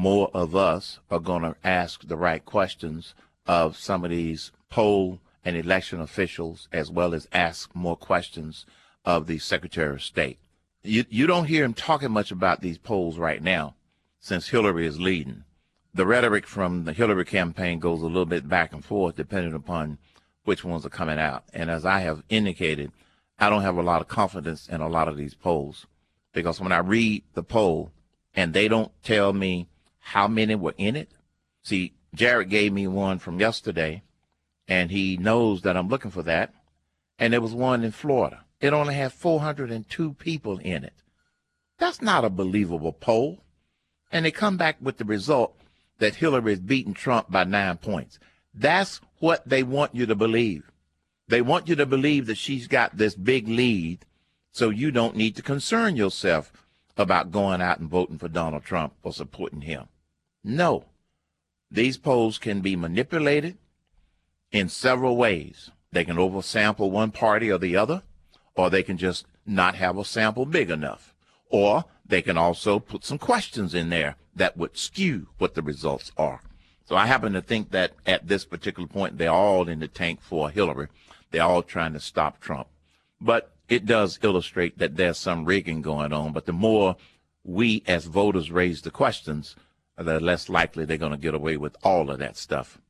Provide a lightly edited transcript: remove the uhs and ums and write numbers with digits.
more of us are going to ask the right questions of some of these poll and election officials, as well as ask more questions of the Secretary of State. You don't hear him talking much about these polls right now, since Hillary is leading. The rhetoric from the Hillary campaign goes a little bit back and forth depending upon which ones are coming out. And as I have indicated, I don't have a lot of confidence in a lot of these polls, because when I read the poll and they don't tell me how many were in it. See, Jared gave me one from yesterday, and he knows that I'm looking for that. And there was one in Florida. It only had 402 people in it. That's not a believable poll. And they come back with the result that Hillary is beating Trump by 9 points. That's what they want you to believe. They want you to believe that she's got this big lead, so you don't need to concern yourself about going out and voting for Donald Trump or supporting him. No, these polls can be manipulated in several ways. They can oversample one party or the other, or they can just not have a sample big enough, or they can also put some questions in there that would skew what the results are. So I happen to think that at this particular point, they're all in the tank for Hillary. They're all trying to stop Trump. But it does illustrate that there's some rigging going on. But the more we as voters raise the questions, the less likely they're going to get away with all of that stuff.